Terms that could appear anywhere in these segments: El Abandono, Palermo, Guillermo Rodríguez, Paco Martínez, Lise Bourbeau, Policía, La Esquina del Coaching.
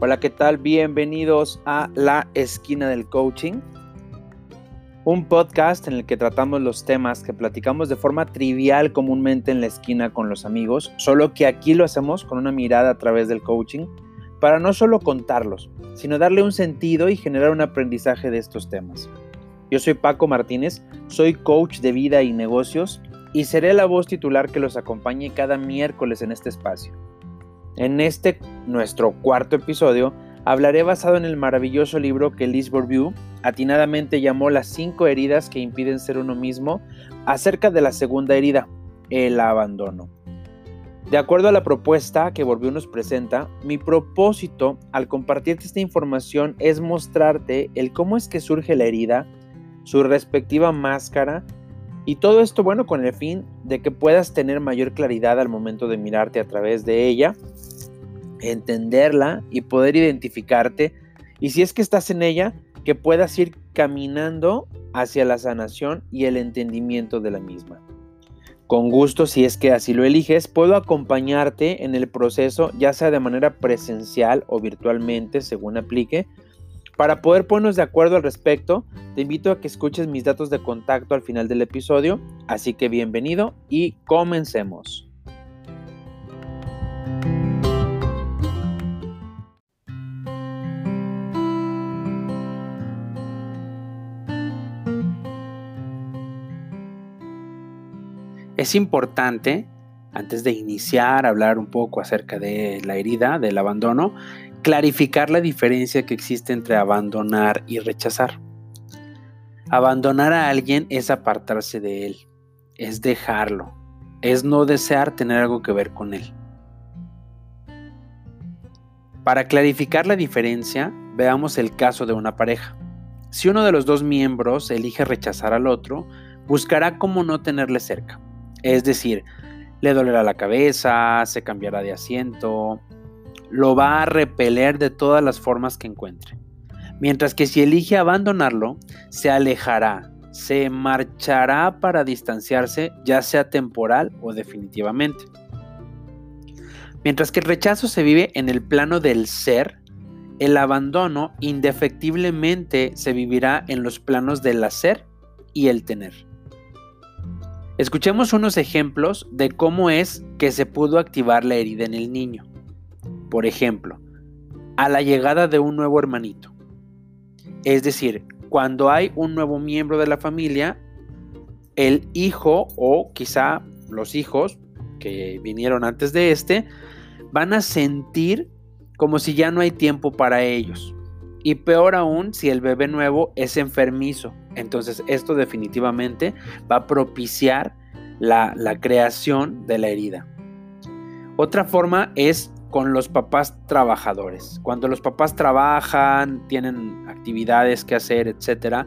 Hola, ¿qué tal? Bienvenidos a La Esquina del Coaching, un podcast en el que tratamos los temas que platicamos de forma trivial comúnmente en la esquina con los amigos, solo que aquí lo hacemos con una mirada a través del coaching, para no solo contarlos, sino darle un sentido y generar un aprendizaje de estos temas. Yo soy Paco Martínez, soy coach de vida y negocios y seré la voz titular que los acompañe cada miércoles en este espacio. En este, nuestro cuarto episodio, hablaré basado en el maravilloso libro que Lise Bourbeau atinadamente llamó Las 5 heridas que impiden ser uno mismo, acerca de la segunda herida, el abandono. De acuerdo a la propuesta que Bourbeau nos presenta, mi propósito al compartirte esta información es mostrarte el cómo es que surge la herida, su respectiva máscara y todo esto, bueno, con el fin de que puedas tener mayor claridad al momento de mirarte a través de ella, entenderla y poder identificarte, y si es que estás en ella, que puedas ir caminando hacia la sanación y el entendimiento de la misma. Con gusto, si es que así lo eliges, puedo acompañarte en el proceso, ya sea de manera presencial o virtualmente, según aplique. Para poder ponernos de acuerdo al respecto, te invito a que escuches mis datos de contacto al final del episodio. Así que bienvenido y comencemos. Es importante, antes de iniciar a hablar un poco acerca de la herida, del abandono, clarificar la diferencia que existe entre abandonar y rechazar. Abandonar a alguien es apartarse de él, es dejarlo, es no desear tener algo que ver con él. Para clarificar la diferencia, veamos el caso de una pareja. Si uno de los dos miembros elige rechazar al otro, buscará cómo no tenerle cerca. Es decir, le dolerá la cabeza, se cambiará de asiento, lo va a repeler de todas las formas que encuentre. Mientras que si elige abandonarlo, se alejará, se marchará para distanciarse, ya sea temporal o definitivamente. Mientras que el rechazo se vive en el plano del ser, el abandono indefectiblemente se vivirá en los planos del hacer y el tener. Escuchemos unos ejemplos de cómo es que se pudo activar la herida en el niño. Por ejemplo, a la llegada de un nuevo hermanito. Es decir, cuando hay un nuevo miembro de la familia, el hijo o quizá los hijos que vinieron antes de este van a sentir como si ya no hay tiempo para ellos. Y peor aún si el bebé nuevo es enfermizo. Entonces esto definitivamente va a propiciar la creación de la herida. Otra forma es con los papás trabajadores. Cuando los papás trabajan, tienen actividades que hacer, etc.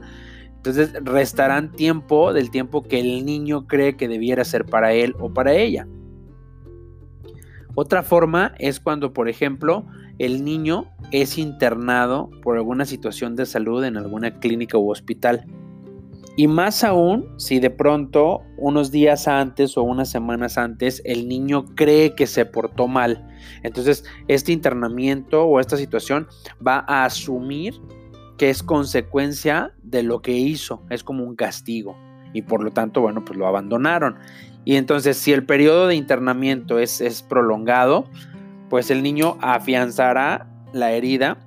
Entonces restarán tiempo del tiempo que el niño cree que debiera ser para él o para ella. Otra forma es cuando, por ejemplo, el niño es internado por alguna situación de salud en alguna clínica u hospital. Y más aún si de pronto unos días antes o unas semanas antes el niño cree que se portó mal. Entonces este internamiento o esta situación va a asumir que es consecuencia de lo que hizo. Es como un castigo y por lo tanto, bueno, pues lo abandonaron. Y entonces si el periodo de internamiento es prolongado, pues el niño afianzará la herida,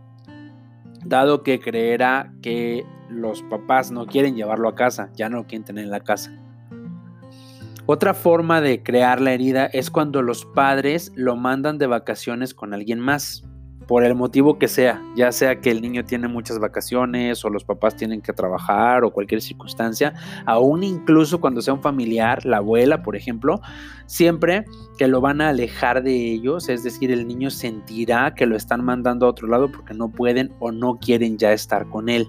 dado que creerá que los papás no quieren llevarlo a casa, ya no lo quieren tener en la casa. Otra forma de crear la herida es cuando los padres lo mandan de vacaciones con alguien más, por el motivo que sea, ya sea que el niño tiene muchas vacaciones o los papás tienen que trabajar o cualquier circunstancia, aún incluso cuando sea un familiar, la abuela, por ejemplo, siempre que lo van a alejar de ellos, es decir, el niño sentirá que lo están mandando a otro lado porque no pueden o no quieren ya estar con él.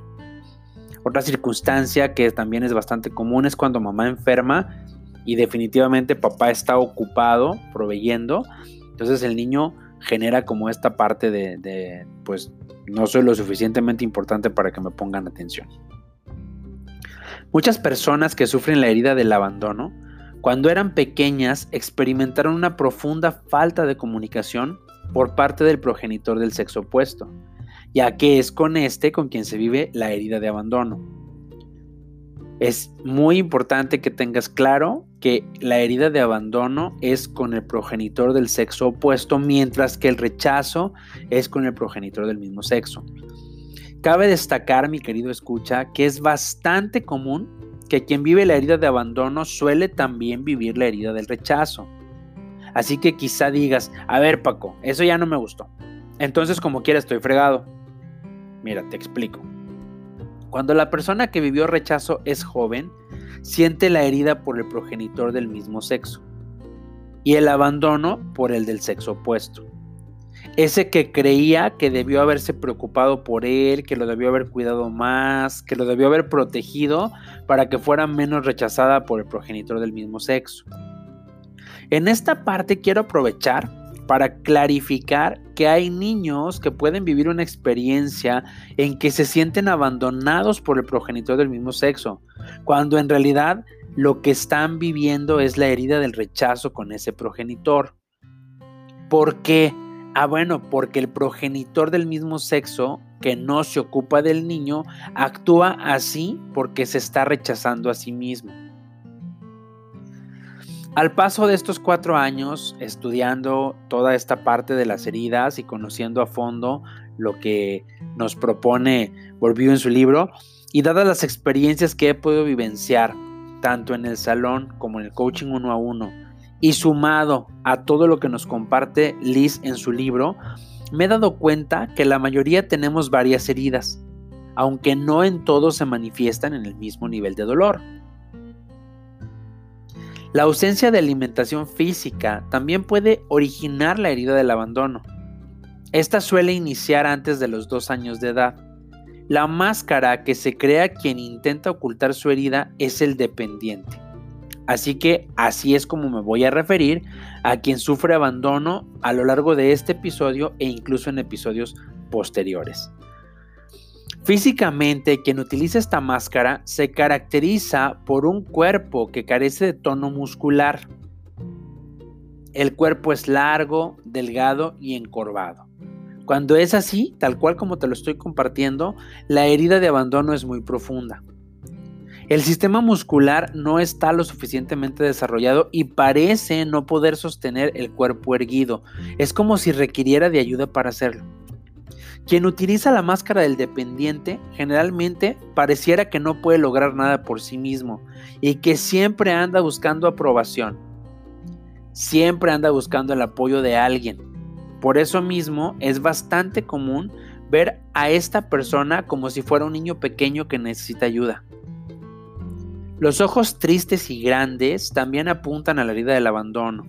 Otra circunstancia que también es bastante común es cuando mamá enferma y definitivamente papá está ocupado proveyendo. Entonces el niño genera como esta parte de pues no soy lo suficientemente importante para que me pongan atención. Muchas personas que sufren la herida del abandono, cuando eran pequeñas, experimentaron una profunda falta de comunicación por parte del progenitor del sexo opuesto, ya que es con este con quien se vive la herida de abandono. Es muy importante que tengas claro que la herida de abandono es con el progenitor del sexo opuesto, mientras que el rechazo es con el progenitor del mismo sexo. Cabe destacar, mi querido escucha, que es bastante común que quien vive la herida de abandono suele también vivir la herida del rechazo. Así que quizá digas, a ver Paco, eso ya no me gustó, entonces como quiera estoy fregado. Mira, te explico. Cuando la persona que vivió rechazo es joven, siente la herida por el progenitor del mismo sexo y el abandono por el del sexo opuesto. Ese que creía que debió haberse preocupado por él, que lo debió haber cuidado más, que lo debió haber protegido para que fuera menos rechazada por el progenitor del mismo sexo. En esta parte quiero aprovechar para clarificar que hay niños que pueden vivir una experiencia en que se sienten abandonados por el progenitor del mismo sexo, cuando en realidad lo que están viviendo es la herida del rechazo con ese progenitor. ¿Por qué? Ah, bueno, porque el progenitor del mismo sexo, que no se ocupa del niño, actúa así porque se está rechazando a sí mismo. Al paso de estos 4 años, estudiando toda esta parte de las heridas y conociendo a fondo lo que nos propone Bourbeau en su libro, y dadas las experiencias que he podido vivenciar, tanto en el salón como en el coaching 1 a 1, y sumado a todo lo que nos comparte Lise en su libro, me he dado cuenta que la mayoría tenemos varias heridas, aunque no en todos se manifiestan en el mismo nivel de dolor. La ausencia de alimentación física también puede originar la herida del abandono. Esta suele iniciar antes de los 2 años de edad. La máscara que se crea quien intenta ocultar su herida es el dependiente. Así que así es como me voy a referir a quien sufre abandono a lo largo de este episodio e incluso en episodios posteriores. Físicamente, quien utiliza esta máscara se caracteriza por un cuerpo que carece de tono muscular. El cuerpo es largo, delgado y encorvado. Cuando es así, tal cual como te lo estoy compartiendo, la herida de abandono es muy profunda. El sistema muscular no está lo suficientemente desarrollado y parece no poder sostener el cuerpo erguido. Es como si requiriera de ayuda para hacerlo. Quien utiliza la máscara del dependiente generalmente pareciera que no puede lograr nada por sí mismo y que siempre anda buscando aprobación. Siempre anda buscando el apoyo de alguien. Por eso mismo es bastante común ver a esta persona como si fuera un niño pequeño que necesita ayuda. Los ojos tristes y grandes también apuntan a la herida del abandono.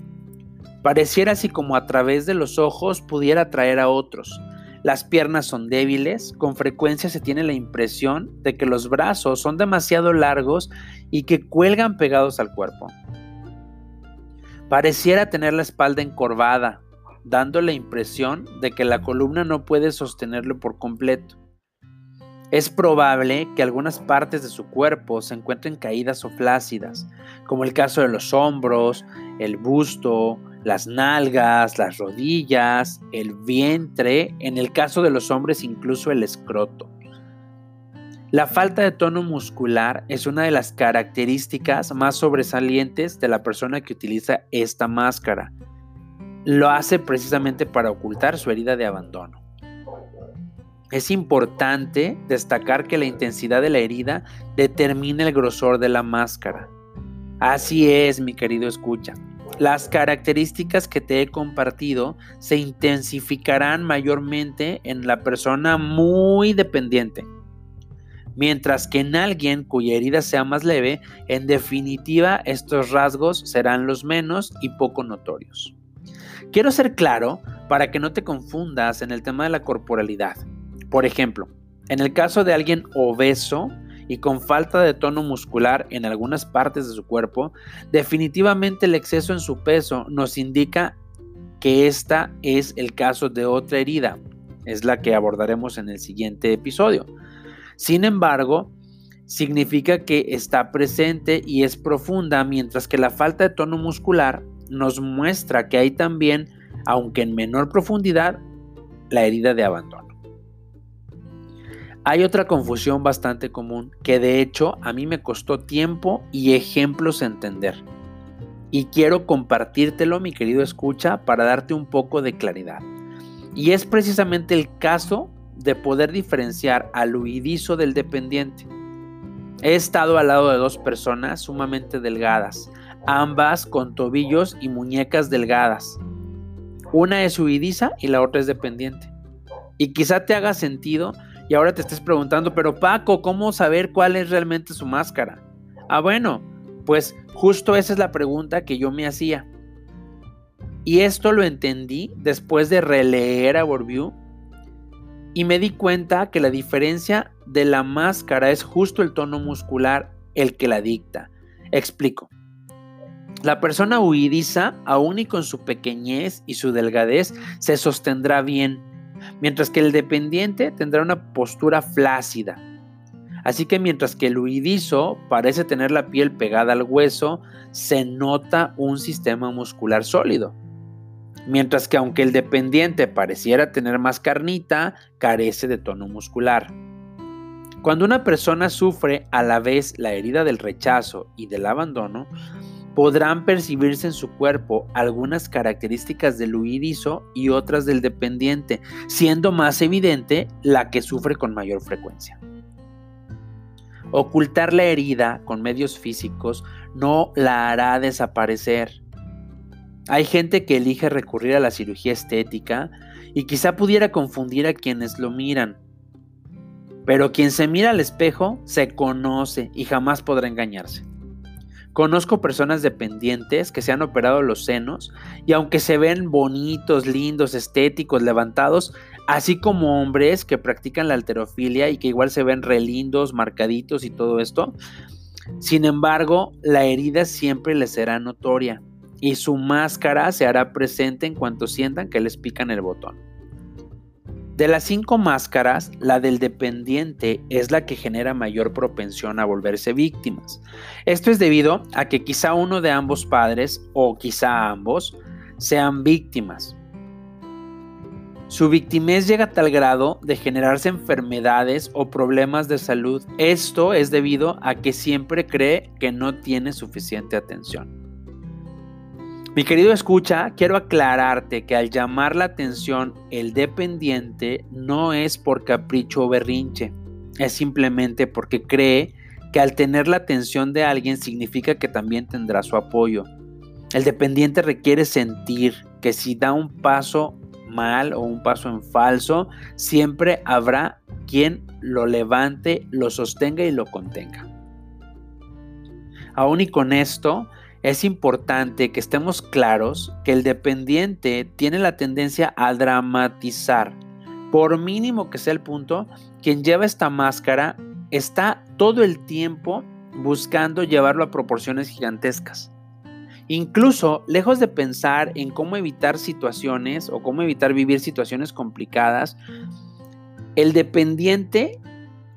Pareciera así como a través de los ojos pudiera atraer a otros. Las piernas son débiles, con frecuencia se tiene la impresión de que los brazos son demasiado largos y que cuelgan pegados al cuerpo. Pareciera tener la espalda encorvada, dando la impresión de que la columna no puede sostenerlo por completo. Es probable que algunas partes de su cuerpo se encuentren caídas o flácidas, como el caso de los hombros, el busto, las nalgas, las rodillas, el vientre, en el caso de los hombres incluso el escroto. La falta de tono muscular es una de las características más sobresalientes de la persona que utiliza esta máscara. Lo hace precisamente para ocultar su herida de abandono. Es importante destacar que la intensidad de la herida determina el grosor de la máscara. Así es, mi querido escucha. Las características que te he compartido se intensificarán mayormente en la persona muy dependiente, mientras que en alguien cuya herida sea más leve, en definitiva, estos rasgos serán los menos y poco notorios. Quiero ser claro para que no te confundas en el tema de la corporalidad. Por ejemplo, en el caso de alguien obeso y con falta de tono muscular en algunas partes de su cuerpo, definitivamente el exceso en su peso nos indica que esta es el caso de otra herida, es la que abordaremos en el siguiente episodio. Sin embargo, significa que está presente y es profunda, mientras que la falta de tono muscular nos muestra que hay también, aunque en menor profundidad, la herida de abandono. Hay otra confusión bastante común que de hecho a mí me costó tiempo y ejemplos entender. Y quiero compartírtelo, mi querido escucha, para darte un poco de claridad. Y es precisamente el caso de poder diferenciar al huidizo del dependiente. He estado al lado de dos personas sumamente delgadas, ambas con tobillos y muñecas delgadas. Una es huidiza y la otra es dependiente. Y quizá te haga sentido y ahora te estés preguntando, pero Paco, ¿cómo saber cuál es realmente su máscara? Ah, bueno, pues justo esa es la pregunta que yo me hacía. Y esto lo entendí después de releer a Bourbeau y me di cuenta que la diferencia de la máscara es justo el tono muscular el que la dicta. Explico. La persona huidiza, aún y con su pequeñez y su delgadez, se sostendrá bien, mientras que el dependiente tendrá una postura flácida. Así que mientras que el huidizo parece tener la piel pegada al hueso, se nota un sistema muscular sólido. Mientras que aunque el dependiente pareciera tener más carnita, carece de tono muscular. Cuando una persona sufre a la vez la herida del rechazo y del abandono, podrán percibirse en su cuerpo algunas características del huidizo y otras del dependiente, siendo más evidente la que sufre con mayor frecuencia. Ocultar la herida con medios físicos no la hará desaparecer. Hay gente que elige recurrir a la cirugía estética y quizá pudiera confundir a quienes lo miran. Pero quien se mira al espejo se conoce y jamás podrá engañarse. Conozco personas dependientes que se han operado los senos y aunque se ven bonitos, lindos, estéticos, levantados, así como hombres que practican la halterofilia y que igual se ven re lindos, marcaditos y todo esto, sin embargo, la herida siempre les será notoria y su máscara se hará presente en cuanto sientan que les pican el botón. De las 5 máscaras, la del dependiente es la que genera mayor propensión a volverse víctimas. Esto es debido a que quizá uno de ambos padres, o quizá ambos, sean víctimas. Su victimez llega a tal grado de generarse enfermedades o problemas de salud. Esto es debido a que siempre cree que no tiene suficiente atención. Mi querido escucha, quiero aclararte que al llamar la atención el dependiente no es por capricho o berrinche, es simplemente porque cree que al tener la atención de alguien significa que también tendrá su apoyo. El dependiente requiere sentir que si da un paso mal o un paso en falso, siempre habrá quien lo levante, lo sostenga y lo contenga. Aún y con esto, es importante que estemos claros que el dependiente tiene la tendencia a dramatizar. Por mínimo que sea el punto, quien lleva esta máscara está todo el tiempo buscando llevarlo a proporciones gigantescas. Incluso, lejos de pensar en cómo evitar situaciones o cómo evitar vivir situaciones complicadas, el dependiente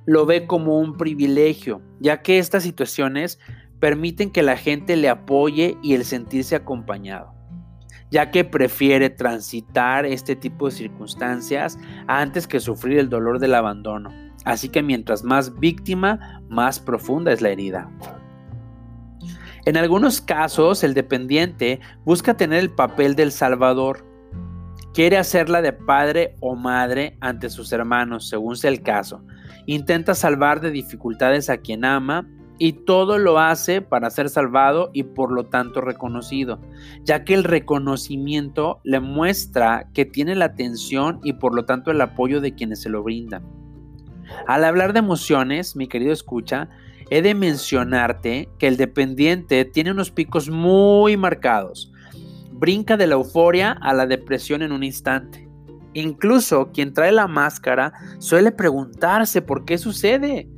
lo ve como un privilegio, ya que estas situaciones permiten que la gente le apoye y el sentirse acompañado, ya que prefiere transitar este tipo de circunstancias antes que sufrir el dolor del abandono. Así que mientras más víctima, más profunda es la herida. En algunos casos, el dependiente busca tener el papel del salvador. Quiere hacerla de padre o madre ante sus hermanos, según sea el caso. Intenta salvar de dificultades a quien ama, y todo lo hace para ser salvado y por lo tanto reconocido, ya que el reconocimiento le muestra que tiene la atención y por lo tanto el apoyo de quienes se lo brindan. Al hablar de emociones, mi querido escucha, he de mencionarte que el dependiente tiene unos picos muy marcados. Brinca de la euforia a la depresión en un instante. Incluso quien trae la máscara suele preguntarse por qué sucede.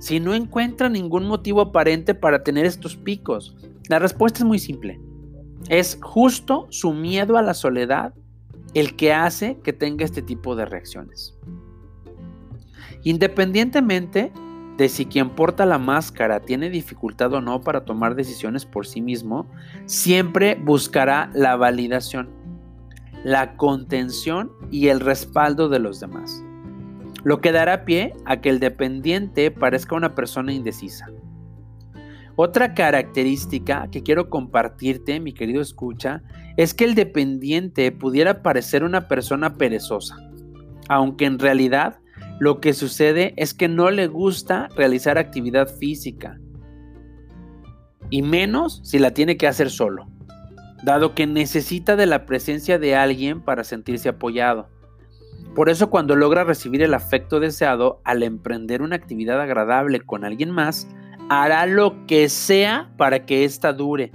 Si no encuentra ningún motivo aparente para tener estos picos, la respuesta es muy simple. Es justo su miedo a la soledad el que hace que tenga este tipo de reacciones. Independientemente de si quien porta la máscara tiene dificultad o no para tomar decisiones por sí mismo, siempre buscará la validación, la contención y el respaldo de los demás, lo que dará pie a que el dependiente parezca una persona indecisa. Otra característica que quiero compartirte, mi querido escucha, es que el dependiente pudiera parecer una persona perezosa, aunque en realidad lo que sucede es que no le gusta realizar actividad física, y menos si la tiene que hacer solo, dado que necesita de la presencia de alguien para sentirse apoyado. Por eso, cuando logra recibir el afecto deseado al emprender una actividad agradable con alguien más, hará lo que sea para que ésta dure.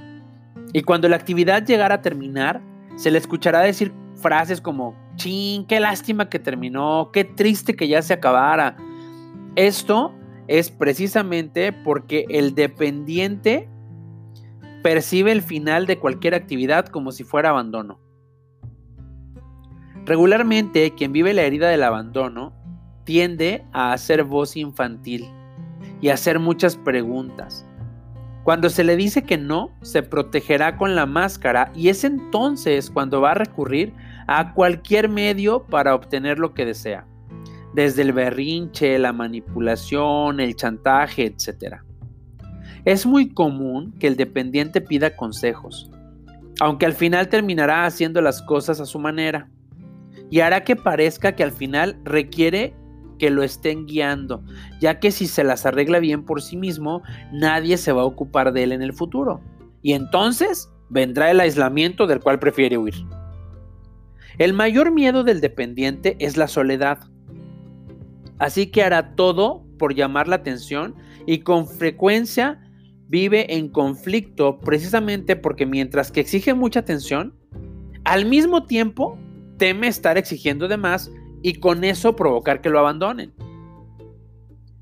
Y cuando la actividad llegara a terminar, se le escuchará decir frases como: chin, qué lástima que terminó, qué triste que ya se acabara. Esto es precisamente porque el dependiente percibe el final de cualquier actividad como si fuera abandono. Regularmente, quien vive la herida del abandono tiende a hacer voz infantil y hacer muchas preguntas. Cuando se le dice que no, se protegerá con la máscara, y es entonces cuando va a recurrir a cualquier medio para obtener lo que desea, desde el berrinche, la manipulación, el chantaje, etc. Es muy común que el dependiente pida consejos, aunque al final terminará haciendo las cosas a su manera, y hará que parezca que al final requiere que lo estén guiando, ya que si se las arregla bien por sí mismo, nadie se va a ocupar de él en el futuro, y entonces vendrá el aislamiento del cual prefiere huir. El mayor miedo del dependiente es la soledad, así que hará todo por llamar la atención, y con frecuencia vive en conflicto precisamente porque, mientras que exige mucha atención, al mismo tiempo teme estar exigiendo de más y con eso provocar que lo abandonen.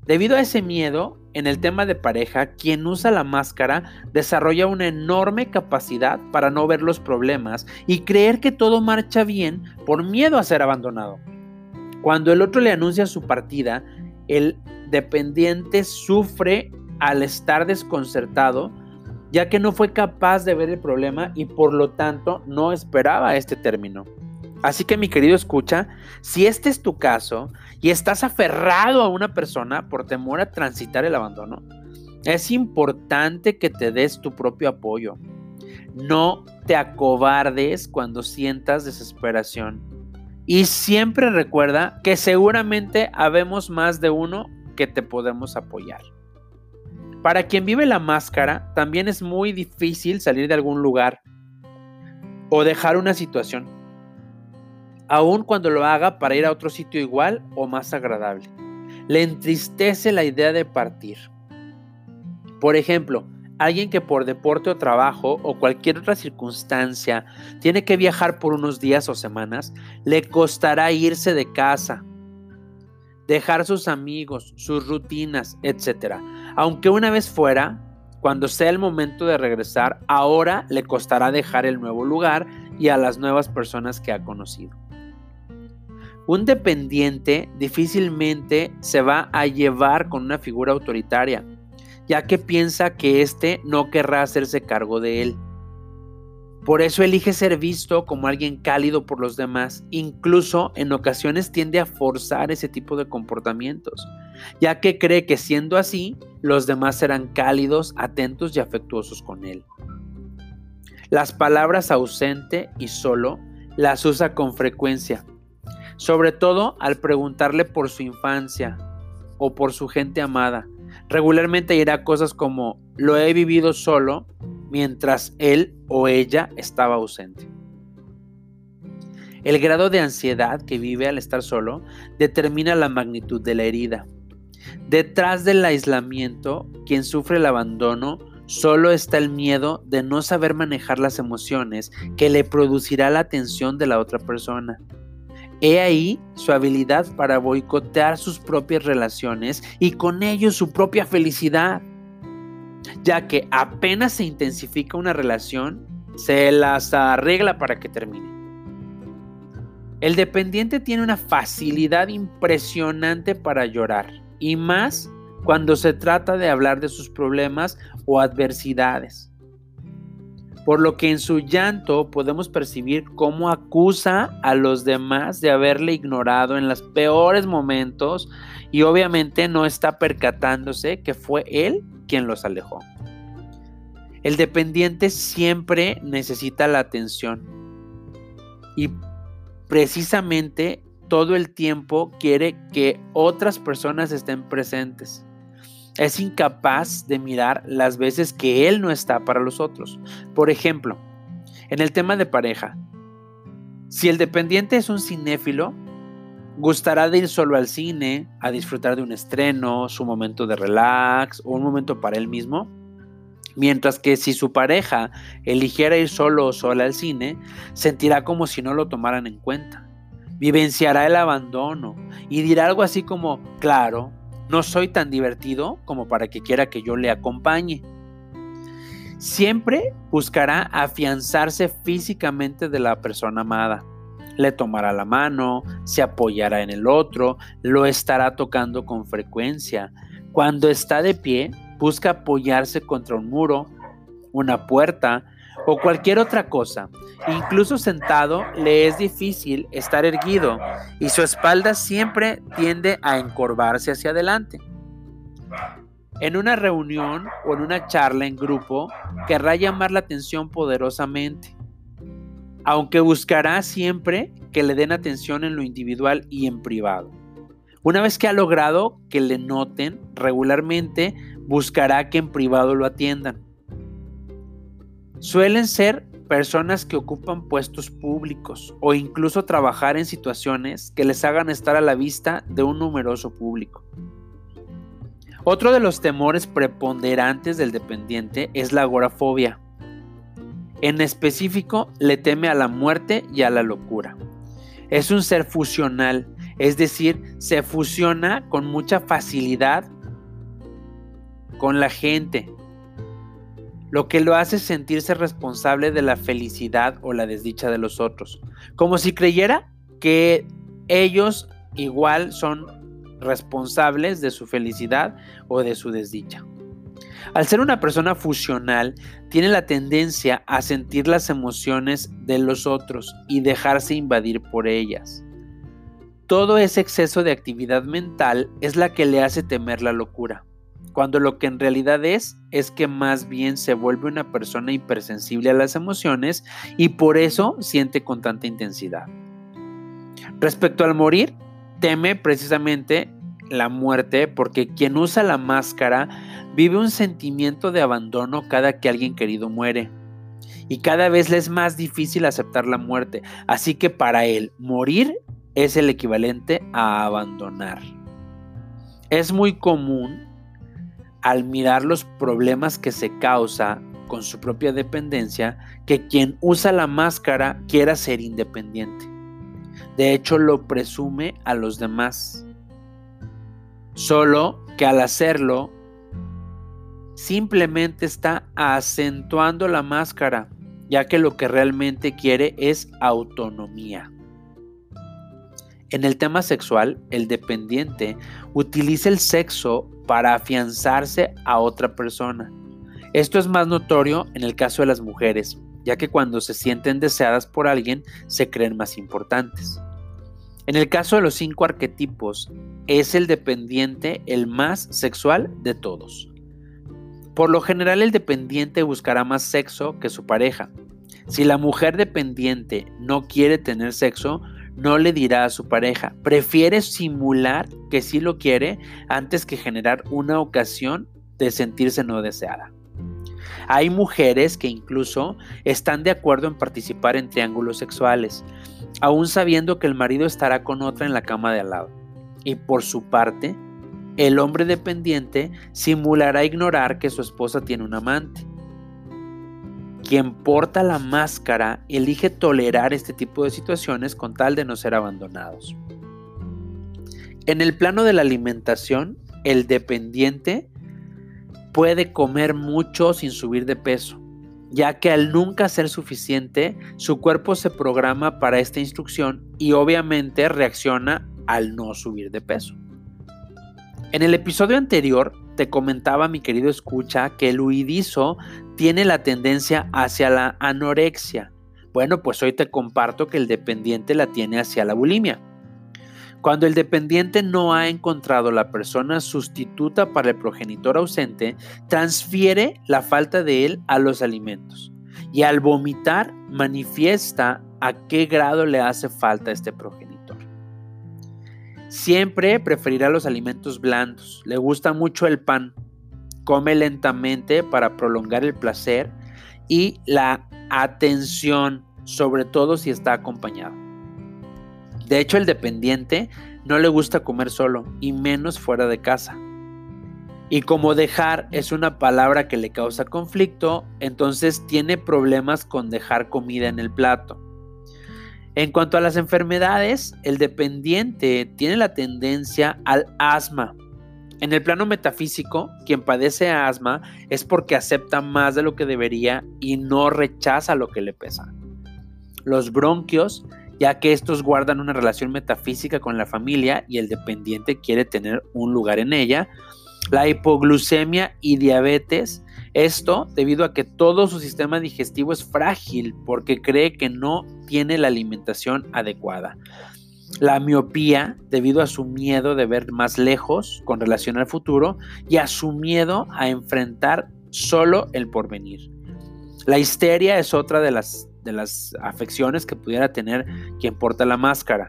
Debido a ese miedo, en el tema de pareja, quien usa la máscara desarrolla una enorme capacidad para no ver los problemas y creer que todo marcha bien por miedo a ser abandonado. Cuando el otro le anuncia su partida, el dependiente sufre al estar desconcertado, ya que no fue capaz de ver el problema y por lo tanto no esperaba este término. Así que, mi querido escucha, si este es tu caso y estás aferrado a una persona por temor a transitar el abandono, es importante que te des tu propio apoyo. No te acobardes cuando sientas desesperación. Y siempre recuerda que seguramente habemos más de uno que te podemos apoyar. Para quien vive la máscara, también es muy difícil salir de algún lugar o dejar una situación, aun cuando lo haga para ir a otro sitio igual o más agradable. Le entristece la idea de partir. Por ejemplo, alguien que por deporte o trabajo o cualquier otra circunstancia tiene que viajar por unos días o semanas, le costará irse de casa, dejar sus amigos, sus rutinas, etc. Aunque una vez fuera, cuando sea el momento de regresar, ahora le costará dejar el nuevo lugar y a las nuevas personas que ha conocido. Un dependiente difícilmente se va a llevar con una figura autoritaria, ya que piensa que éste no querrá hacerse cargo de él. Por eso elige ser visto como alguien cálido por los demás. Incluso en ocasiones tiende a forzar ese tipo de comportamientos, ya que cree que siendo así, los demás serán cálidos, atentos y afectuosos con él. Las palabras ausente y solo las usa con frecuencia, sobre todo al preguntarle por su infancia o por su gente amada. Regularmente dirá cosas como: lo he vivido solo, mientras él o ella estaba ausente. El grado de ansiedad que vive al estar solo determina la magnitud de la herida. Detrás del aislamiento, quien sufre el abandono, solo está el miedo de no saber manejar las emociones que le producirá la atención de la otra persona. He ahí su habilidad para boicotear sus propias relaciones y con ello su propia felicidad, ya que apenas se intensifica una relación, se las arregla para que termine. El dependiente tiene una facilidad impresionante para llorar, y más cuando se trata de hablar de sus problemas o adversidades, por lo que en su llanto podemos percibir cómo acusa a los demás de haberle ignorado en los peores momentos y obviamente no está percatándose que fue él quien los alejó. El dependiente siempre necesita la atención y precisamente todo el tiempo quiere que otras personas estén presentes. Es incapaz de mirar las veces que él no está para los otros. Por ejemplo, en el tema de pareja, si el dependiente es un cinéfilo, gustará de ir solo al cine, a disfrutar de un estreno, su momento de relax o un momento para él mismo. Mientras que si su pareja eligiera ir solo o sola al cine, sentirá como si no lo tomaran en cuenta. Vivenciará el abandono y dirá algo así como, claro, no soy tan divertido como para que quiera que yo le acompañe. Siempre buscará afianzarse físicamente de la persona amada. Le tomará la mano, se apoyará en el otro, lo estará tocando con frecuencia. Cuando está de pie, busca apoyarse contra un muro, una puerta o cualquier otra cosa. Incluso sentado, le es difícil estar erguido y su espalda siempre tiende a encorvarse hacia adelante. En una reunión o en una charla en grupo, querrá llamar la atención poderosamente, aunque buscará siempre que le den atención en lo individual y en privado. Una vez que ha logrado que le noten, regularmente buscará que en privado lo atiendan. Suelen ser personas que ocupan puestos públicos o incluso trabajar en situaciones que les hagan estar a la vista de un numeroso público. Otro de los temores preponderantes del dependiente es la agorafobia. En específico, le teme a la muerte y a la locura. Es un ser fusional, es decir, se fusiona con mucha facilidad con la gente, lo que lo hace sentirse responsable de la felicidad o la desdicha de los otros, como si creyera que ellos igual son responsables de su felicidad o de su desdicha. Al ser una persona fusional, tiene la tendencia a sentir las emociones de los otros y dejarse invadir por ellas. Todo ese exceso de actividad mental es la que le hace temer la locura, cuando lo que en realidad es que más bien se vuelve una persona hipersensible a las emociones y por eso siente con tanta intensidad. Respecto al morir, teme precisamente la muerte porque quien usa la máscara vive un sentimiento de abandono cada que alguien querido muere y cada vez le es más difícil aceptar la muerte, así que para él morir es el equivalente a abandonar. Es muy común al mirar los problemas que se causa con su propia dependencia, que quien usa la máscara quiera ser independiente. De hecho, lo presume a los demás. Solo que al hacerlo, simplemente está acentuando la máscara, ya que lo que realmente quiere es autonomía. En el tema sexual, el dependiente utiliza el sexo para afianzarse a otra persona. Esto es más notorio en el caso de las mujeres, ya que cuando se sienten deseadas por alguien, se creen más importantes. En el caso de los 5 arquetipos, es el dependiente el más sexual de todos. Por lo general, el dependiente buscará más sexo que su pareja. Si la mujer dependiente no quiere tener sexo, no le dirá a su pareja, prefiere simular que sí lo quiere antes que generar una ocasión de sentirse no deseada. Hay mujeres que incluso están de acuerdo en participar en triángulos sexuales, aún sabiendo que el marido estará con otra en la cama de al lado. Y por su parte, el hombre dependiente simulará ignorar que su esposa tiene un amante. Quien porta la máscara elige tolerar este tipo de situaciones con tal de no ser abandonados. En el plano de la alimentación, el dependiente puede comer mucho sin subir de peso ya que al nunca ser suficiente, su cuerpo se programa para esta instrucción y obviamente reacciona al no subir de peso. En el episodio anterior te comentaba, mi querido escucha, que el huidizo tiene la tendencia hacia la anorexia. Bueno, pues hoy te comparto que el dependiente la tiene hacia la bulimia. Cuando el dependiente no ha encontrado la persona sustituta para el progenitor ausente, transfiere la falta de él a los alimentos y al vomitar manifiesta a qué grado le hace falta este progenitor. Siempre preferirá los alimentos blandos, le gusta mucho el pan, come lentamente para prolongar el placer y la atención, sobre todo si está acompañado. De hecho, el dependiente no le gusta comer solo y menos fuera de casa. Y como dejar es una palabra que le causa conflicto, entonces tiene problemas con dejar comida en el plato. En cuanto a las enfermedades, el dependiente tiene la tendencia al asma. En el plano metafísico, quien padece asma es porque acepta más de lo que debería y no rechaza lo que le pesa. Los bronquios, ya que estos guardan una relación metafísica con la familia y el dependiente quiere tener un lugar en ella. La hipoglucemia y diabetes, esto debido a que todo su sistema digestivo es frágil porque cree que no tiene la alimentación adecuada. La miopía, debido a su miedo de ver más lejos con relación al futuro y a su miedo a enfrentar solo el porvenir. La histeria es otra de las afecciones que pudiera tener quien porta la máscara.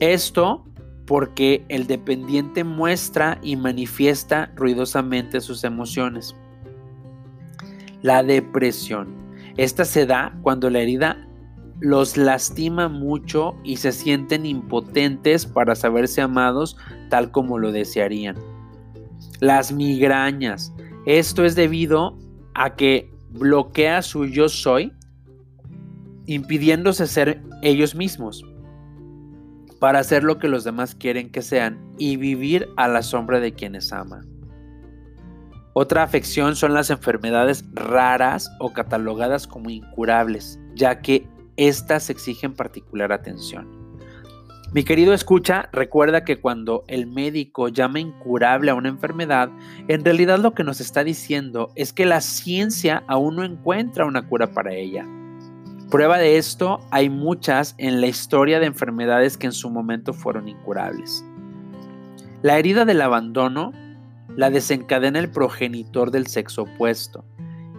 Esto porque el dependiente muestra y manifiesta ruidosamente sus emociones. La depresión. Esta se da cuando la herida los lastima mucho y se sienten impotentes para saberse amados tal como lo desearían. Las migrañas. Esto es debido a que bloquea su yo soy, impidiéndose ser ellos mismos para hacer lo que los demás quieren que sean y vivir a la sombra de quienes aman. Otra afección son las enfermedades raras o catalogadas como incurables, ya que estas exigen particular atención. Mi querido escucha, recuerda que cuando el médico llama incurable a una enfermedad, en realidad lo que nos está diciendo es que la ciencia aún no encuentra una cura para ella. Prueba de esto, hay muchas en la historia de enfermedades que en su momento fueron incurables. La herida del abandono la desencadena el progenitor del sexo opuesto,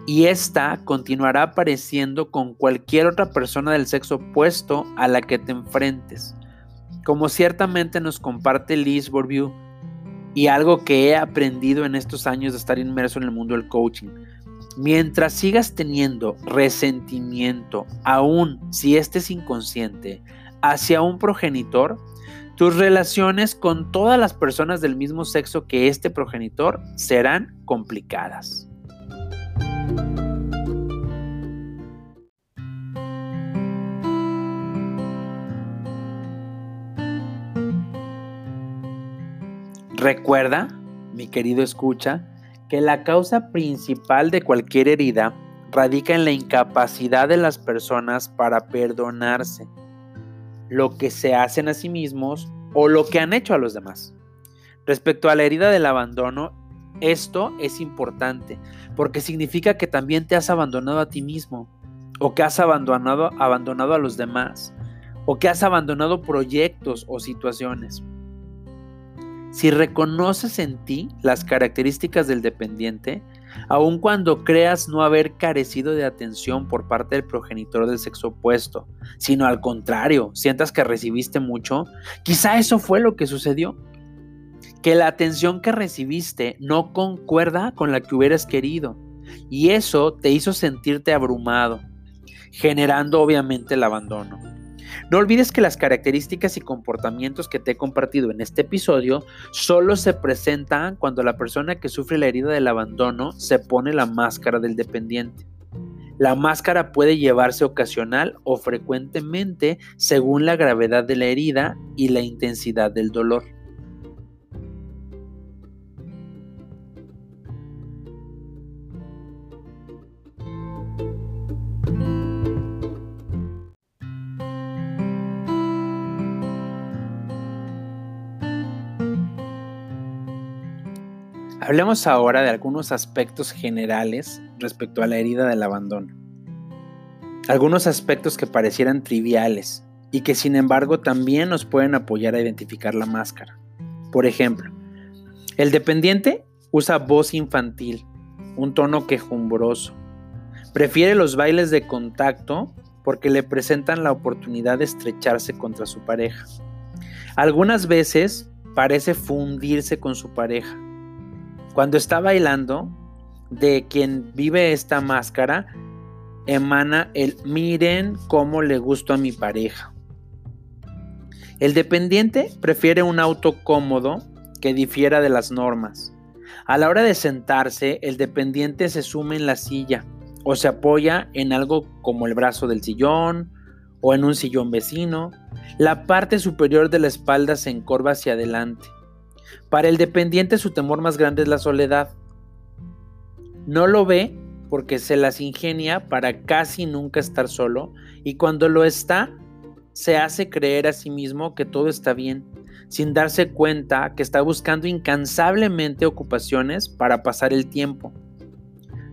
y esta continuará apareciendo con cualquier otra persona del sexo opuesto a la que te enfrentes. Como ciertamente nos comparte Lise Bourbeau, y algo que he aprendido en estos años de estar inmerso en el mundo del coaching, mientras sigas teniendo resentimiento, aun si este es inconsciente, hacia un progenitor, tus relaciones con todas las personas del mismo sexo que este progenitor serán complicadas. Recuerda, mi querido escucha, que la causa principal de cualquier herida radica en la incapacidad de las personas para perdonarse, lo que se hacen a sí mismos o lo que han hecho a los demás. Respecto a la herida del abandono, esto es importante porque significa que también te has abandonado a ti mismo, o que has abandonado a los demás, o que has abandonado proyectos o situaciones. Si reconoces en ti las características del dependiente, aun cuando creas no haber carecido de atención por parte del progenitor del sexo opuesto, sino al contrario, sientas que recibiste mucho, quizá eso fue lo que sucedió. Que la atención que recibiste no concuerda con la que hubieras querido, y eso te hizo sentirte abrumado, generando obviamente el abandono. No olvides que las características y comportamientos que te he compartido en este episodio solo se presentan cuando la persona que sufre la herida del abandono se pone la máscara del dependiente. La máscara puede llevarse ocasional o frecuentemente según la gravedad de la herida y la intensidad del dolor. Hablemos ahora de algunos aspectos generales respecto a la herida del abandono. Algunos aspectos que parecieran triviales y que sin embargo también nos pueden apoyar a identificar la máscara. Por ejemplo, el dependiente usa voz infantil, un tono quejumbroso. Prefiere los bailes de contacto porque le presentan la oportunidad de estrecharse contra su pareja. Algunas veces parece fundirse con su pareja. Cuando está bailando, de quien vive esta máscara emana el miren cómo le gusto a mi pareja. El dependiente prefiere un auto cómodo que difiera de las normas. A la hora de sentarse, el dependiente se sume en la silla o se apoya en algo como el brazo del sillón o en un sillón vecino. La parte superior de la espalda se encorva hacia adelante. Para el dependiente su temor más grande es la soledad. No lo ve porque se las ingenia para casi nunca estar solo, y cuando lo está, se hace creer a sí mismo que todo está bien, sin darse cuenta que está buscando incansablemente ocupaciones para pasar el tiempo.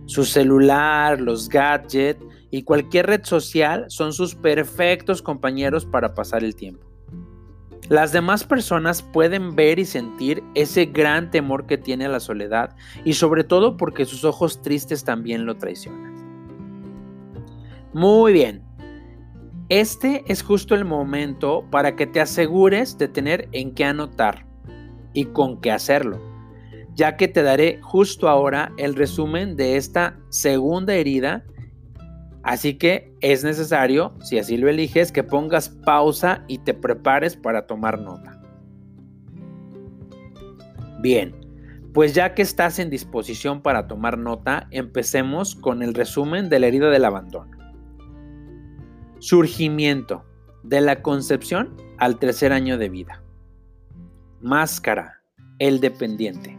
Su celular, los gadgets y cualquier red social son sus perfectos compañeros para pasar el tiempo. Las demás personas pueden ver y sentir ese gran temor que tiene a la soledad, y sobre todo porque sus ojos tristes también lo traicionan. Muy bien, este es justo el momento para que te asegures de tener en qué anotar y con qué hacerlo, ya que te daré justo ahora el resumen de esta segunda herida. Así que es necesario, si así lo eliges, que pongas pausa y te prepares para tomar nota. Bien, pues ya que estás en disposición para tomar nota, empecemos con el resumen de la herida del abandono. Surgimiento, de la concepción al tercer año de vida. Máscara, el dependiente.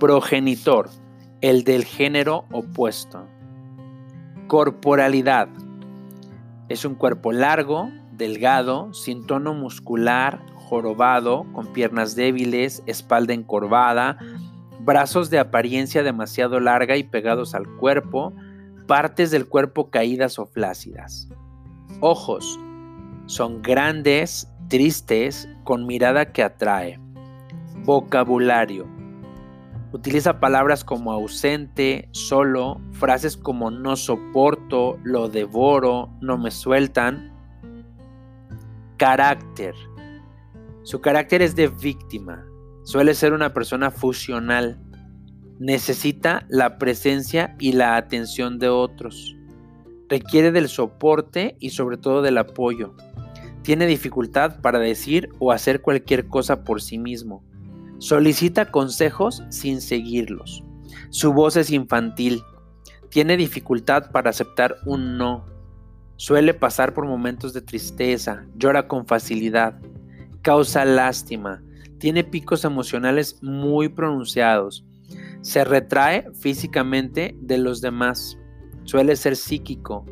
Progenitor, el del género opuesto. Corporalidad, es un cuerpo largo, delgado, sin tono muscular, jorobado, con piernas débiles, espalda encorvada, brazos de apariencia demasiado larga y pegados al cuerpo, partes del cuerpo caídas o flácidas. Ojos, son grandes, tristes, con mirada que atrae. Vocabulario, utiliza palabras como ausente, solo, frases como no soporto, lo devoro, no me sueltan. Carácter. Su carácter es de víctima. Suele ser una persona fusional. Necesita la presencia y la atención de otros. Requiere del soporte y sobre todo del apoyo. Tiene dificultad para decir o hacer cualquier cosa por sí mismo. Solicita consejos sin seguirlos. Su voz es infantil. Tiene dificultad para aceptar un no. Suele pasar por momentos de tristeza. Llora con facilidad. Causa lástima. Tiene picos emocionales muy pronunciados. Se retrae físicamente de los demás. Suele ser psíquico.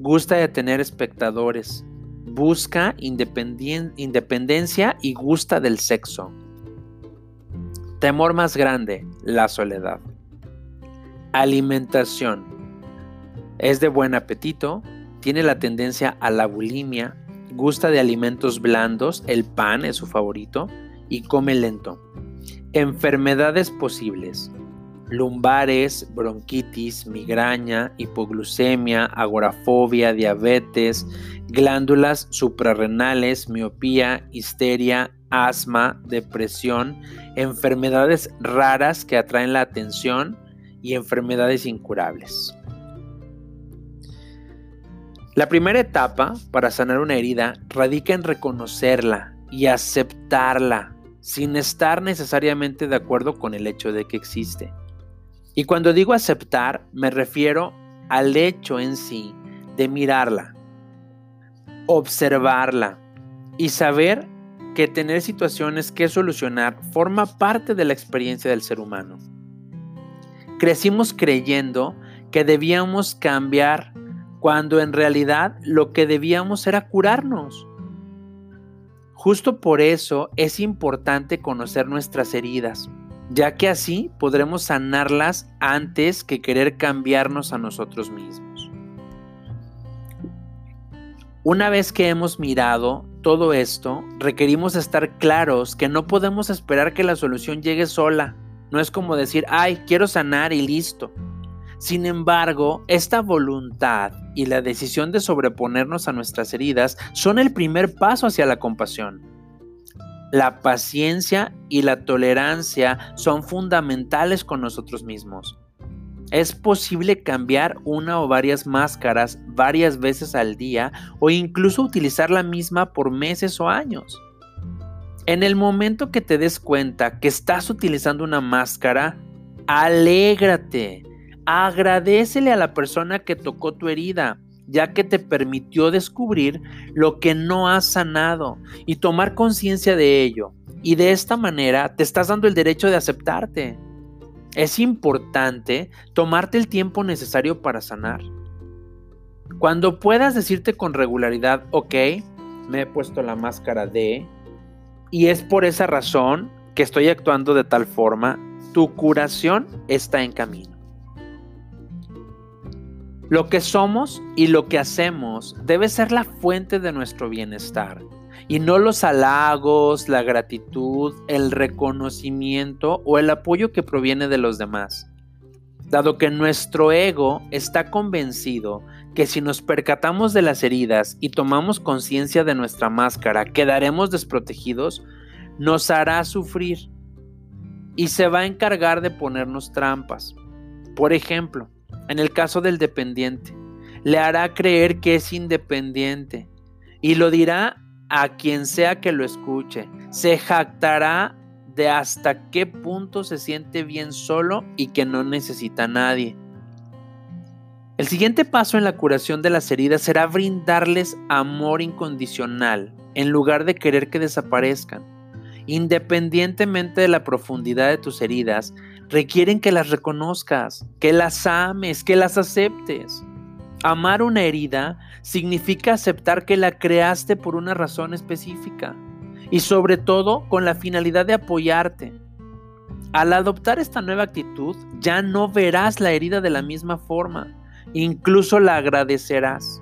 Gusta de tener espectadores. Busca independencia y gusta del sexo. Temor más grande, la soledad. Alimentación. Es de buen apetito, tiene la tendencia a la bulimia, gusta de alimentos blandos, el pan es su favorito, y come lento. Enfermedades posibles. Lumbares, bronquitis, migraña, hipoglucemia, agorafobia, diabetes, glándulas suprarrenales, miopía, histeria, asma, depresión, enfermedades raras que atraen la atención y enfermedades incurables. La primera etapa para sanar una herida radica en reconocerla y aceptarla sin estar necesariamente de acuerdo con el hecho de que existe. Y cuando digo aceptar, me refiero al hecho en sí de mirarla, observarla y saber que tener situaciones que solucionar forma parte de la experiencia del ser humano. Crecimos creyendo que debíamos cambiar cuando en realidad lo que debíamos era curarnos. Justo por eso es importante conocer nuestras heridas, ya que así podremos sanarlas antes que querer cambiarnos a nosotros mismos. Una vez que hemos mirado todo esto, requerimos estar claros que no podemos esperar que la solución llegue sola. No es como decir, ay, quiero sanar y listo. Sin embargo, esta voluntad y la decisión de sobreponernos a nuestras heridas son el primer paso hacia la compasión. La paciencia y la tolerancia son fundamentales con nosotros mismos. Es posible cambiar una o varias máscaras varias veces al día o incluso utilizar la misma por meses o años. En el momento que te des cuenta que estás utilizando una máscara, alégrate. Agradécele a la persona que tocó tu herida, ya que te permitió descubrir lo que no has sanado y tomar conciencia de ello. Y de esta manera te estás dando el derecho de aceptarte. Es importante tomarte el tiempo necesario para sanar. Cuando puedas decirte con regularidad, ok, me he puesto la máscara de, y es por esa razón que estoy actuando de tal forma, tu curación está en camino. Lo que somos y lo que hacemos debe ser la fuente de nuestro bienestar y no los halagos, la gratitud, el reconocimiento o el apoyo que proviene de los demás. Dado que nuestro ego está convencido que si nos percatamos de las heridas y tomamos conciencia de nuestra máscara, quedaremos desprotegidos, nos hará sufrir y se va a encargar de ponernos trampas. Por ejemplo, en el caso del dependiente, le hará creer que es independiente y lo dirá a quien sea que lo escuche. Se jactará de hasta qué punto se siente bien solo y que no necesita a nadie. El siguiente paso en la curación de las heridas será brindarles amor incondicional en lugar de querer que desaparezcan. Independientemente de la profundidad de tus heridas, requieren que las reconozcas, que las ames, que las aceptes. Amar una herida significa aceptar que la creaste por una razón específica y sobre todo con la finalidad de apoyarte. Al adoptar esta nueva actitud, ya no verás la herida de la misma forma, incluso la agradecerás.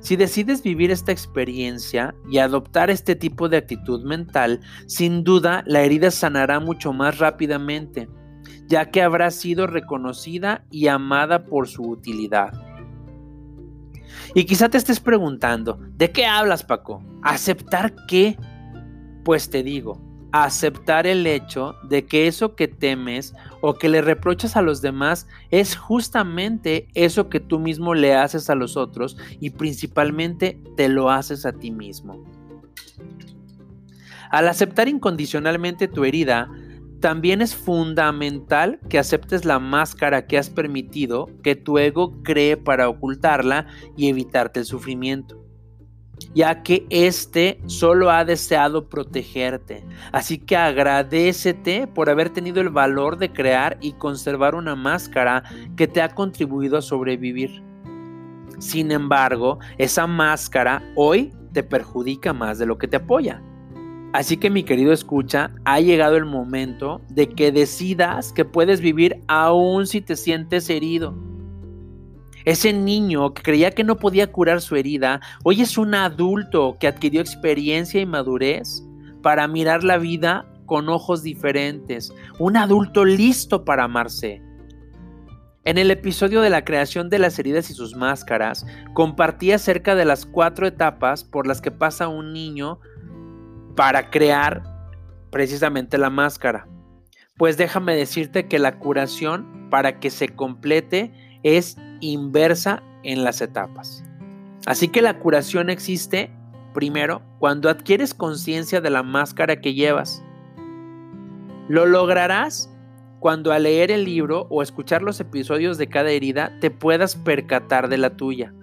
Si decides vivir esta experiencia y adoptar este tipo de actitud mental, sin duda la herida sanará mucho más rápidamente, ya que habrá sido reconocida y amada por su utilidad. Y quizá te estés preguntando, ¿de qué hablas, Paco? ¿Aceptar qué? Pues te digo, aceptar el hecho de que eso que temes o que le reprochas a los demás es justamente eso que tú mismo le haces a los otros y principalmente te lo haces a ti mismo. Al aceptar incondicionalmente tu herida, también es fundamental que aceptes la máscara que has permitido que tu ego cree para ocultarla y evitarte el sufrimiento, ya que éste solo ha deseado protegerte. Así que agradécete por haber tenido el valor de crear y conservar una máscara que te ha contribuido a sobrevivir. Sin embargo, esa máscara hoy te perjudica más de lo que te apoya. Así que, mi querido escucha, ha llegado el momento de que decidas que puedes vivir aún si te sientes herido. Ese niño que creía que no podía curar su herida, hoy es un adulto que adquirió experiencia y madurez para mirar la vida con ojos diferentes. Un adulto listo para amarse. En el episodio de la creación de las heridas y sus máscaras, compartí acerca de las 4 etapas por las que pasa un niño para crear precisamente la máscara. Pues déjame decirte que la curación, para que se complete, es inversa en las etapas. Así que la curación existe primero cuando adquieres conciencia de la máscara que llevas. Lo lograrás cuando al leer el libro o escuchar los episodios de cada herida te puedas percatar de la tuya.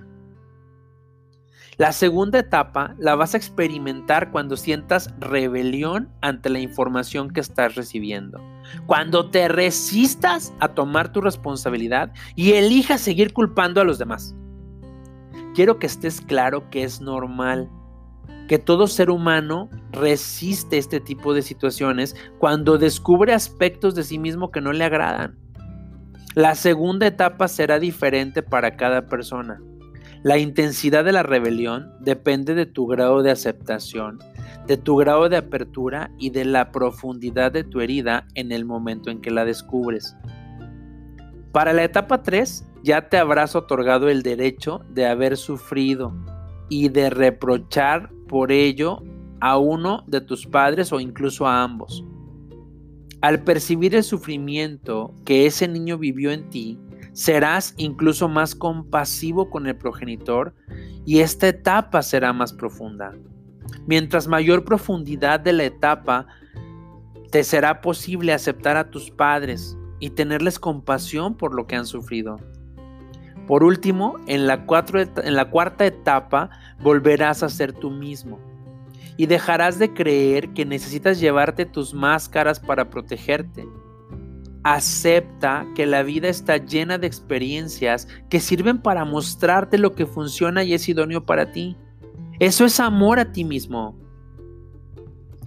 La segunda etapa la vas a experimentar cuando sientas rebelión ante la información que estás recibiendo. Cuando te resistas a tomar tu responsabilidad y elijas seguir culpando a los demás. Quiero que estés claro que es normal. que todo ser humano resiste este tipo de situaciones cuando descubre aspectos de sí mismo que no le agradan. La segunda etapa será diferente para cada persona. La intensidad de la rebelión depende de tu grado de aceptación, de tu grado de apertura y de la profundidad de tu herida en el momento en que la descubres. Para la etapa 3, ya te habrás otorgado el derecho de haber sufrido y de reprochar por ello a uno de tus padres o incluso a ambos. Al percibir el sufrimiento que ese niño vivió en ti, serás incluso más compasivo con el progenitor y esta etapa será más profunda. Mientras mayor profundidad de la etapa, te será posible aceptar a tus padres y tenerles compasión por lo que han sufrido. Por último, en la cuarta etapa volverás a ser tú mismo y dejarás de creer que necesitas llevarte tus máscaras para protegerte. Acepta que la vida está llena de experiencias que sirven para mostrarte lo que funciona y es idóneo para ti. Eso es amor a ti mismo.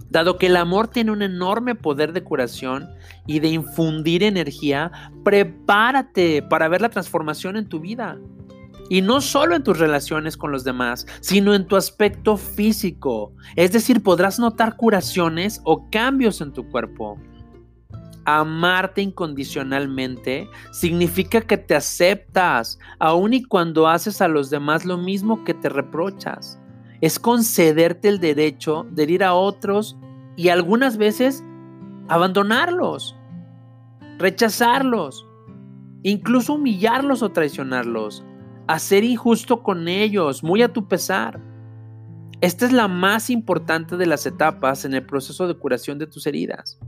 Dado que el amor tiene un enorme poder de curación y de infundir energía, prepárate para ver la transformación en tu vida. Y no solo en tus relaciones con los demás, sino en tu aspecto físico. Es decir, podrás notar curaciones o cambios en tu cuerpo. Amarte incondicionalmente significa que te aceptas, aun y cuando haces a los demás lo mismo que te reprochas. Es concederte el derecho de herir a otros y algunas veces abandonarlos, rechazarlos, incluso humillarlos o traicionarlos, hacer injusto con ellos, muy a tu pesar. Esta es la más importante de las etapas en el proceso de curación de tus heridas.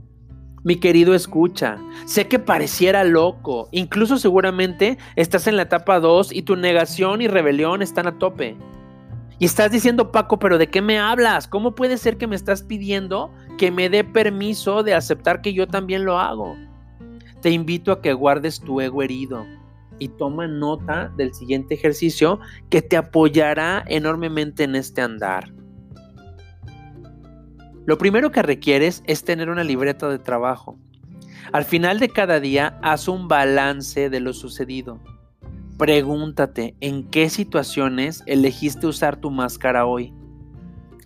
Mi querido escucha, sé que pareciera loco, incluso seguramente estás en la etapa 2 y tu negación y rebelión están a tope. Y estás diciendo, Paco, ¿pero de qué me hablas? ¿Cómo puede ser que me estás pidiendo que me dé permiso de aceptar que yo también lo hago? Te invito a que guardes tu ego herido y toma nota del siguiente ejercicio que te apoyará enormemente en este andar. Lo primero que requieres es tener una libreta de trabajo. Al final de cada día, haz un balance de lo sucedido. Pregúntate en qué situaciones elegiste usar tu máscara hoy.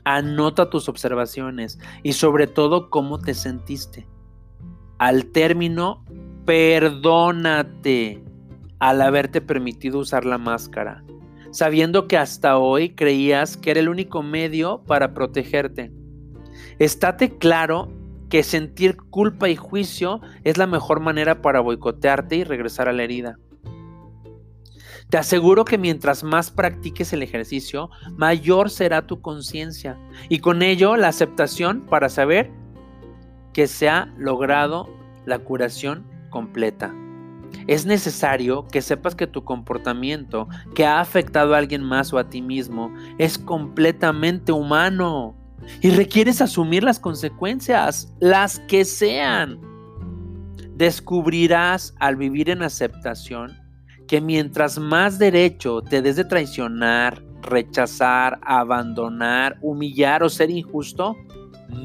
Anota tus observaciones y sobre todo cómo te sentiste. Al término, perdónate al haberte permitido usar la máscara, sabiendo que hasta hoy creías que era el único medio para protegerte. Estate claro que sentir culpa y juicio es la mejor manera para boicotearte y regresar a la herida. Te aseguro que mientras más practiques el ejercicio, mayor será tu conciencia y con ello la aceptación para saber que se ha logrado la curación completa. Es necesario que sepas que tu comportamiento que ha afectado a alguien más o a ti mismo es completamente humano y requieres asumir las consecuencias, las que sean. Descubrirás al vivir en aceptación que mientras más derecho te des de traicionar, rechazar, abandonar, humillar o ser injusto,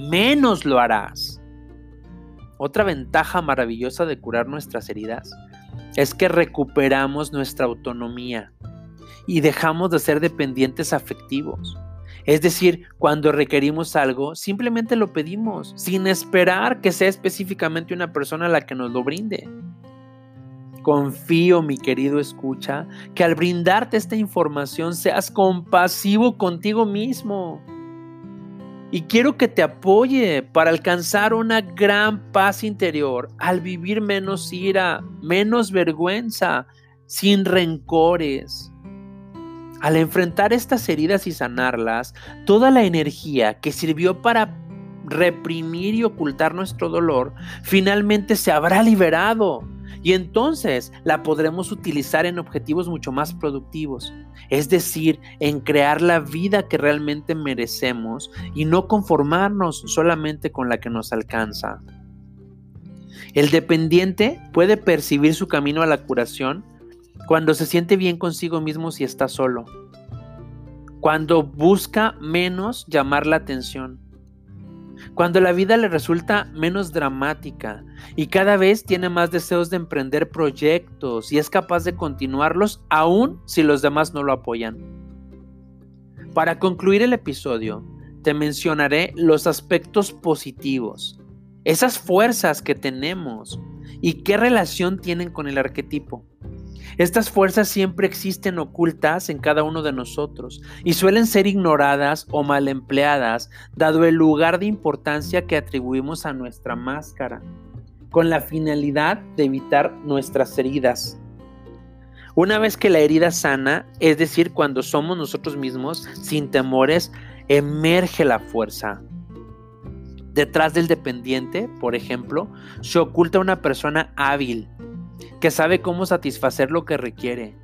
menos lo harás. Otra ventaja maravillosa de curar nuestras heridas es que recuperamos nuestra autonomía y dejamos de ser dependientes afectivos. Es decir, cuando requerimos algo, simplemente lo pedimos, sin esperar que sea específicamente una persona la que nos lo brinde. Confío, mi querido escucha, que al brindarte esta información seas compasivo contigo mismo. Y quiero que te apoye para alcanzar una gran paz interior al vivir menos ira, menos vergüenza, sin rencores. Al enfrentar estas heridas y sanarlas, toda la energía que sirvió para reprimir y ocultar nuestro dolor, finalmente se habrá liberado. Y entonces la podremos utilizar en objetivos mucho más productivos, es decir, en crear la vida que realmente merecemos y no conformarnos solamente con la que nos alcanza. El dependiente puede percibir su camino a la curación cuando se siente bien consigo mismo si está solo, cuando busca menos llamar la atención, cuando la vida le resulta menos dramática y cada vez tiene más deseos de emprender proyectos y es capaz de continuarlos aún si los demás no lo apoyan. Para concluir el episodio, te mencionaré los aspectos positivos, esas fuerzas que tenemos y qué relación tienen con el arquetipo. Estas fuerzas siempre existen ocultas en cada uno de nosotros y suelen ser ignoradas o mal empleadas, dado el lugar de importancia que atribuimos a nuestra máscara, con la finalidad de evitar nuestras heridas. Una vez que la herida sana, es decir, cuando somos nosotros mismos, sin temores, emerge la fuerza. Detrás del dependiente, por ejemplo, se oculta una persona hábil, que sabe cómo satisfacer lo que requiere.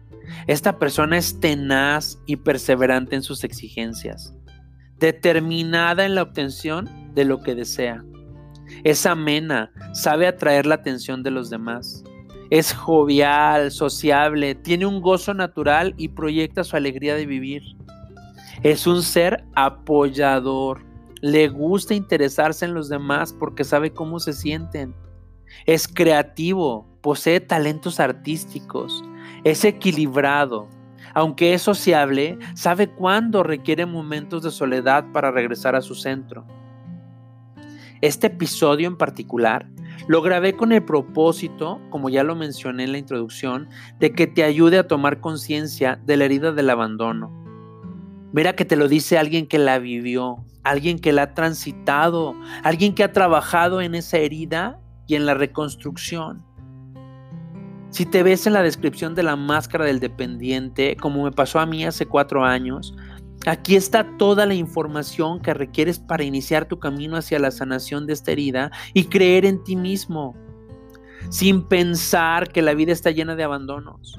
Esta persona es tenaz y perseverante en sus exigencias, determinada en la obtención de lo que desea. Es amena, sabe atraer la atención de los demás. Es jovial, sociable, tiene un gozo natural y proyecta su alegría de vivir. Es un ser apoyador, le gusta interesarse en los demás porque sabe cómo se sienten. Es creativo, posee talentos artísticos, es equilibrado, aunque es sociable, sabe cuándo requiere momentos de soledad para regresar a su centro. Este episodio en particular lo grabé con el propósito, como ya lo mencioné en la introducción, de que te ayude a tomar conciencia de la herida del abandono. Mira que te lo dice alguien que la vivió, alguien que la ha transitado, alguien que ha trabajado en esa herida y en la reconstrucción. Si te ves en la descripción de la máscara del dependiente, como me pasó a mí hace 4 años, aquí está toda la información que requieres para iniciar tu camino hacia la sanación de esta herida y creer en ti mismo, sin pensar que la vida está llena de abandonos.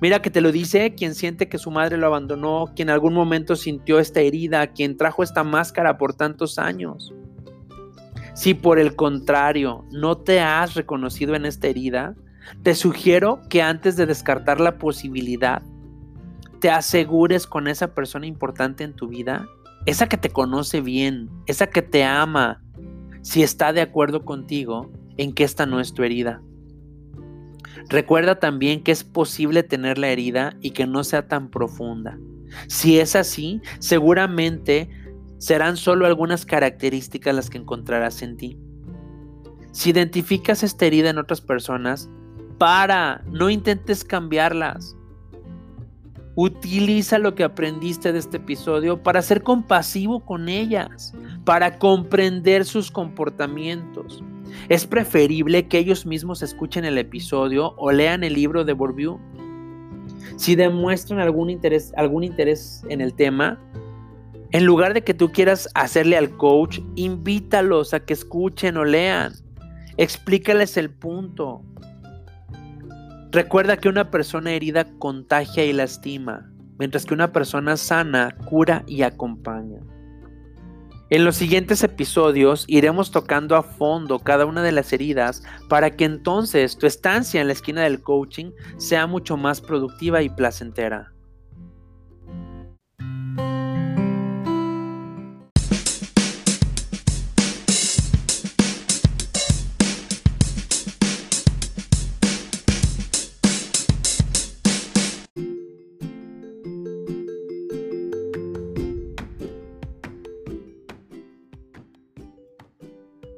Mira que te lo dice quien siente que su madre lo abandonó, quien en algún momento sintió esta herida, quien trajo esta máscara por tantos años. Si por el contrario no te has reconocido en esta herida, te sugiero que antes de descartar la posibilidad, te asegures con esa persona importante en tu vida, esa que te conoce bien, esa que te ama, si está de acuerdo contigo en que esta no es tu herida. Recuerda también que es posible tener la herida y que no sea tan profunda. Si es así, seguramente serán solo algunas características las que encontrarás en ti. Si identificas esta herida en otras personas, para, no intentes cambiarlas. Utiliza lo que aprendiste de este episodio para ser compasivo con ellas, para comprender sus comportamientos. Es preferible que ellos mismos escuchen el episodio o lean el libro de Bourbeau. Si demuestran algún interés en el tema, en lugar de que tú quieras hacerle al coach, invítalos a que escuchen o lean. Explícales el punto. Recuerda que una persona herida contagia y lastima, mientras que una persona sana cura y acompaña. En los siguientes episodios iremos tocando a fondo cada una de las heridas para que entonces tu estancia en la esquina del coaching sea mucho más productiva y placentera.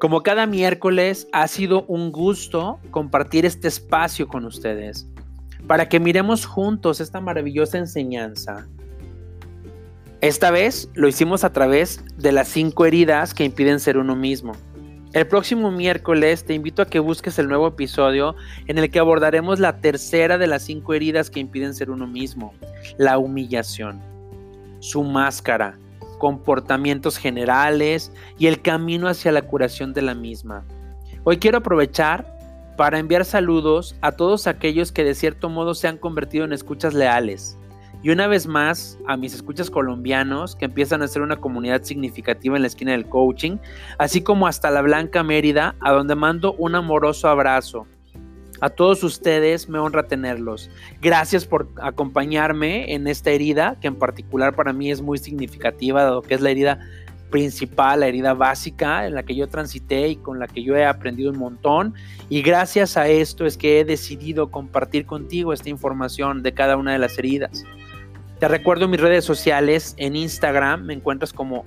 Como cada miércoles, ha sido un gusto compartir este espacio con ustedes para que miremos juntos esta maravillosa enseñanza. Esta vez lo hicimos a través de las 5 heridas que impiden ser uno mismo. El próximo miércoles te invito a que busques el nuevo episodio en el que abordaremos la tercera de las 5 heridas que impiden ser uno mismo, la humillación, su máscara, comportamientos generales y el camino hacia la curación de la misma. Hoy quiero aprovechar para enviar saludos a todos aquellos que de cierto modo se han convertido en escuchas leales y una vez más a mis escuchas colombianos que empiezan a ser una comunidad significativa en la esquina del coaching, así como hasta la Blanca Mérida, a donde mando un amoroso abrazo. A todos ustedes me honra tenerlos. Gracias por acompañarme en esta herida, que en particular para mí es muy significativa, dado que es la herida principal, la herida básica en la que yo transité y con la que yo he aprendido un montón, y gracias a esto es que he decidido compartir contigo esta información de cada una de las heridas. Te recuerdo mis redes sociales. En Instagram me encuentras como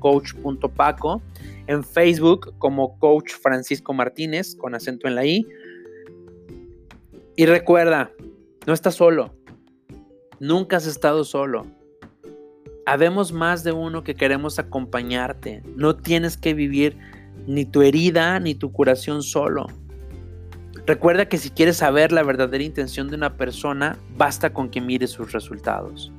@coach.paco, en Facebook como Coach Francisco Martínez con acento en la I, y recuerda, no estás solo, nunca has estado solo. Habemos más de uno que queremos acompañarte. No tienes que vivir ni tu herida ni tu curación solo. Recuerda que si quieres saber la verdadera intención de una persona, basta con que mires sus resultados.